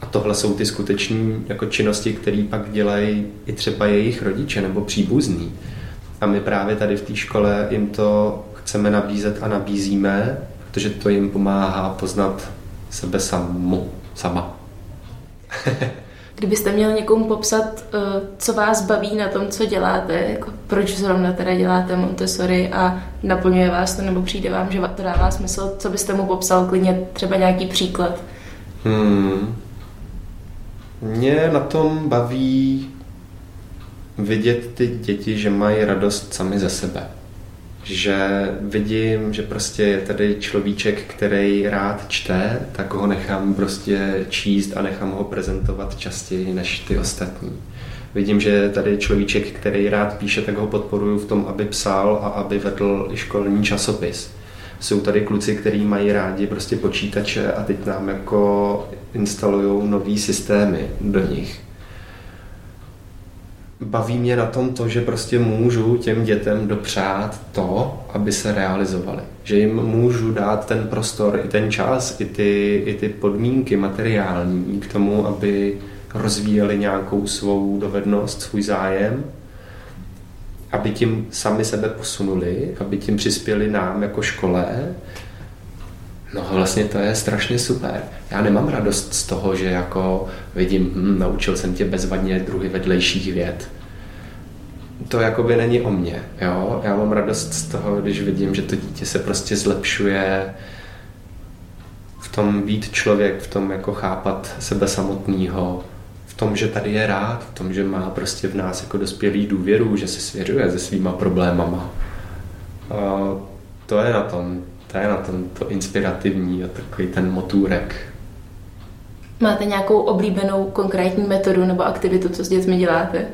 A tohle jsou ty skuteční jako činnosti, které pak dělají i třeba jejich rodiče nebo příbuzní. A my právě tady v té škole jim to chceme nabízet a nabízíme, protože to jim pomáhá poznat sebe sama. Kdybyste měl někomu popsat, co vás baví na tom, co děláte, jako proč zrovna teda děláte Montessori a naplňuje vás to, nebo přijde vám, že to dává smysl, co byste mu popsal, klidně třeba nějaký příklad? Mě na tom baví vidět ty děti, že mají radost sami ze sebe. Že vidím, že prostě je tady človíček, který rád čte, tak ho nechám prostě číst a nechám ho prezentovat častěji než ty ostatní. Vidím, že je tady človíček, který rád píše, tak ho podporuju v tom, aby psal a aby vedl i školní časopis. Jsou tady kluci, kteří mají rádi prostě počítače a teď nám jako instalujou nový systémy do nich. Baví mě na tom to, že prostě můžu těm dětem dopřát to, aby se realizovali. Že jim můžu dát ten prostor, i ten čas, i ty podmínky materiální k tomu, aby rozvíjeli nějakou svou dovednost, svůj zájem, aby tím sami sebe posunuli, aby tím přispěli nám jako škole. No vlastně to je strašně super. Já nemám radost z toho, že jako vidím, naučil jsem tě bezvadně druhy vedlejších věd. To jakoby není o mně, jo? Já mám radost z toho, když vidím, že to dítě se prostě zlepšuje v tom být člověk, v tom jako chápat sebe samotného, v tom, že tady je rád, v tom, že má prostě v nás jako dospělý důvěru, že se svěřuje se svýma problémama. To je na tom to inspirativní a takový ten motůrek. Máte nějakou oblíbenou konkrétní metodu nebo aktivitu, co s dětmi děláte?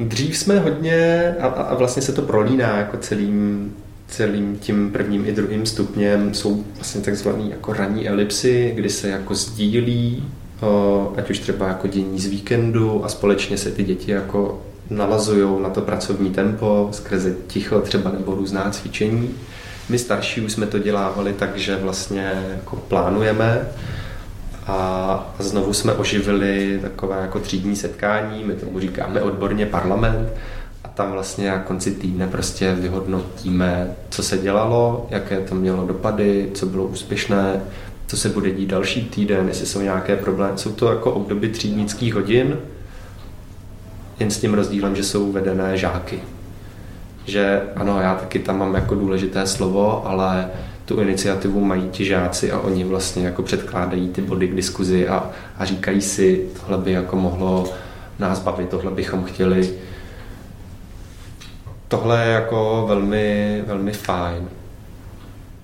Dřív jsme hodně, a vlastně se to prolíná jako celým celým tím prvním i druhým stupněm jsou vlastně takzvané jako ranní elipsy, kdy se jako sdílí, ať už třeba jako dění z víkendu, a společně se ty děti jako navazujou na to pracovní tempo skrze ticho třeba nebo různá cvičení. My starší už jsme to dělávali tak, že vlastně jako plánujeme a znovu jsme oživili takové jako třídní setkání, my tomu říkáme odborně parlament, a tam vlastně na konci týdne prostě vyhodnotíme, co se dělalo, jaké to mělo dopady, co bylo úspěšné, co se bude dít další týden, jestli jsou nějaké problémy. Jsou to jako období třídnických hodin, jen s tím rozdílem, že jsou vedené žáky. Že ano, já taky tam mám jako důležité slovo, ale tu iniciativu mají ti žáci a oni vlastně jako předkládají ty body k diskuzi a říkají si, tohle by jako mohlo nás bavit, tohle bychom chtěli. Tohle je jako velmi, velmi fajn.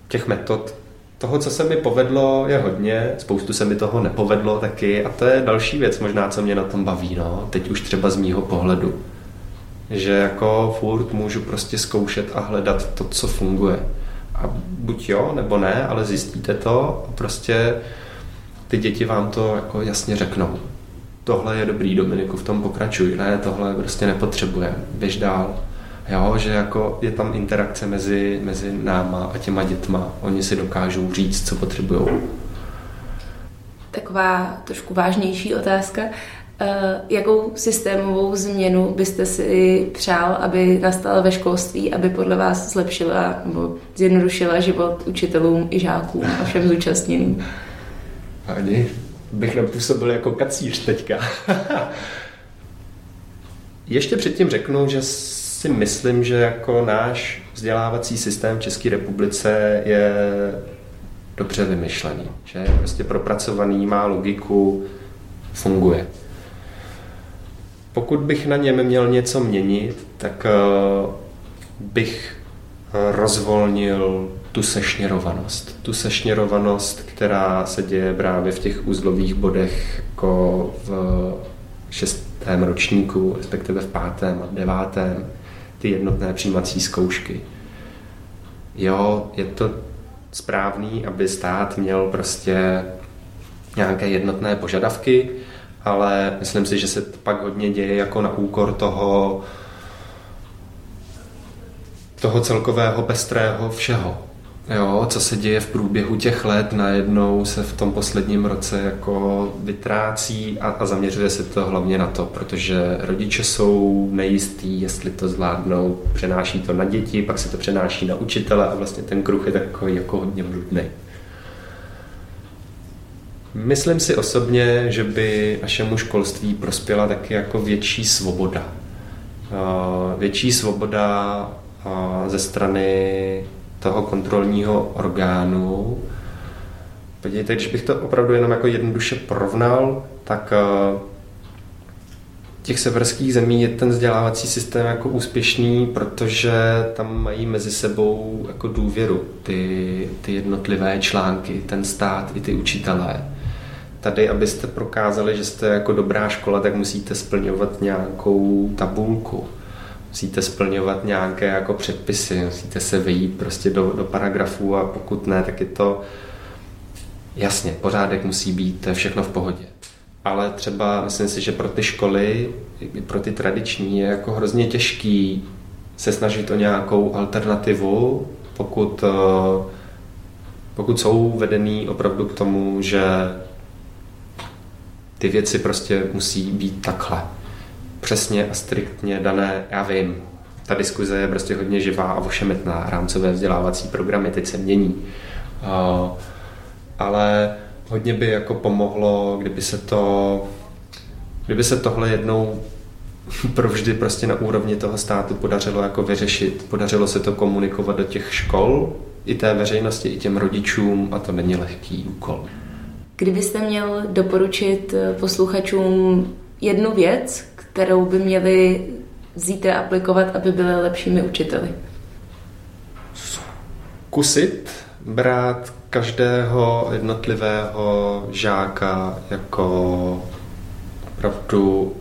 Těch metod, toho, co se mi povedlo, je hodně, spoustu se mi toho nepovedlo taky, a to je další věc možná, co mě na tom baví, no. Teď už třeba z mýho pohledu. Že jako furt můžu prostě zkoušet a hledat to, co funguje. A buď jo, nebo ne, ale zjistíte to a prostě ty děti vám to jako jasně řeknou. Tohle je dobrý, Dominiku, v tom pokračuj. Ne, tohle prostě nepotřebujeme, běž dál. Jo, že jako je tam interakce mezi náma a těma dětma. Oni si dokážou říct, co potřebujou. Taková trošku vážnější otázka. Jakou systémovou změnu byste si přál, aby nastala ve školství, aby podle vás zlepšila nebo zjednodušila život učitelům i žákům a všem zúčastněným? Ani bych nepůsobil jako kacíř teďka. Ještě předtím řeknu, že si myslím, že jako náš vzdělávací systém v České republice je dobře vymyšlený, že je prostě propracovaný, má logiku, funguje. Pokud bych na něm měl něco měnit, tak bych rozvolnil tu sešněrovanost, která se děje právě v těch uzlových bodech jako v 6. ročníku, respektive v 5. a 9. ty jednotné přijímací zkoušky. Jo, je to správný, aby stát měl prostě nějaké jednotné požadavky, ale myslím si, že se pak hodně děje jako na úkor toho celkového pestrého všeho. Jo, co se děje v průběhu těch let, najednou se v tom posledním roce jako vytrácí a zaměřuje se to hlavně na to, protože rodiče jsou nejistí, jestli to zvládnou, přenáší to na děti, pak se to přenáší na učitele a vlastně ten kruh je takový jako hodně brudný. Myslím si osobně, že by našemu školství prospěla taky jako větší svoboda. Větší svoboda ze strany toho kontrolního orgánu. Podívejte, když bych to opravdu jenom jako jednoduše porovnal, tak v těch severských zemí je ten vzdělávací systém jako úspěšný, protože tam mají mezi sebou jako důvěru ty jednotlivé články, ten stát i ty učitelé. Tady, abyste prokázali, že jste jako dobrá škola, tak musíte splňovat nějakou tabulku. Musíte splňovat nějaké jako předpisy, musíte se vejít prostě do paragrafů, a pokud ne, tak je to jasně, pořádek musí být, všechno v pohodě. Ale třeba myslím si, že pro ty školy, pro ty tradiční je jako hrozně těžký se snažit o nějakou alternativu, pokud jsou vedený opravdu k tomu, že ty věci prostě musí být takhle. Přesně a striktně dané, já vím. Ta diskuze je prostě hodně živá a ošemetná. Rámcové vzdělávací programy teď se mění. Ale hodně by jako pomohlo, kdyby se tohle jednou provždy prostě na úrovni toho státu podařilo jako vyřešit. Podařilo se to komunikovat do těch škol, i té veřejnosti, i těm rodičům, a to není lehký úkol. Kdybyste měl doporučit posluchačům jednu věc, kterou by měli zítra aplikovat, aby byli lepšími učiteli? Zkusit brát každého jednotlivého žáka jako opravdu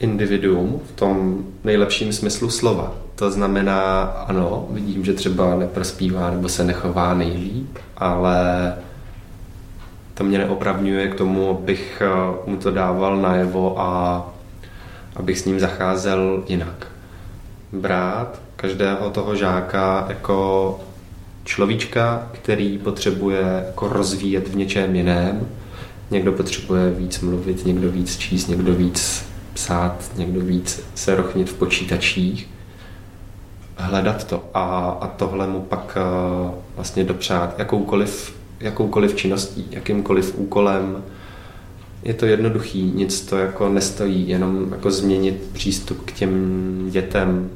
individuum v tom nejlepším smyslu slova. To znamená, ano, vidím, že třeba neprospívá nebo se nechová nejlíp, ale to mě neopravňuje k tomu, abych mu to dával najevo a abych s ním zacházel jinak. Brát každého toho žáka jako človíčka, který potřebuje jako rozvíjet v něčem jiném. Někdo potřebuje víc mluvit, někdo víc číst, někdo víc psát, někdo víc se rochnit v počítačích. Hledat to a tohle mu pak vlastně dopřát jakoukoliv činností, jakýmkoliv úkolem. Je to jednoduchý, nic to jako nestojí, jenom jako změnit přístup k těm dětem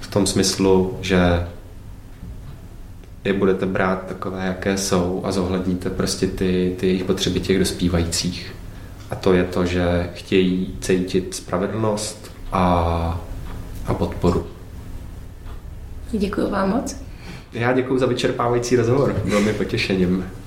v tom smyslu, že je budete brát takové, jaké jsou a zohledníte prostě ty jejich potřeby těch dospívajících. A to je to, že chtějí cítit spravedlnost a podporu. Děkuju vám moc. Já děkuju za vyčerpávající rozhovor, bylo mi potěšením.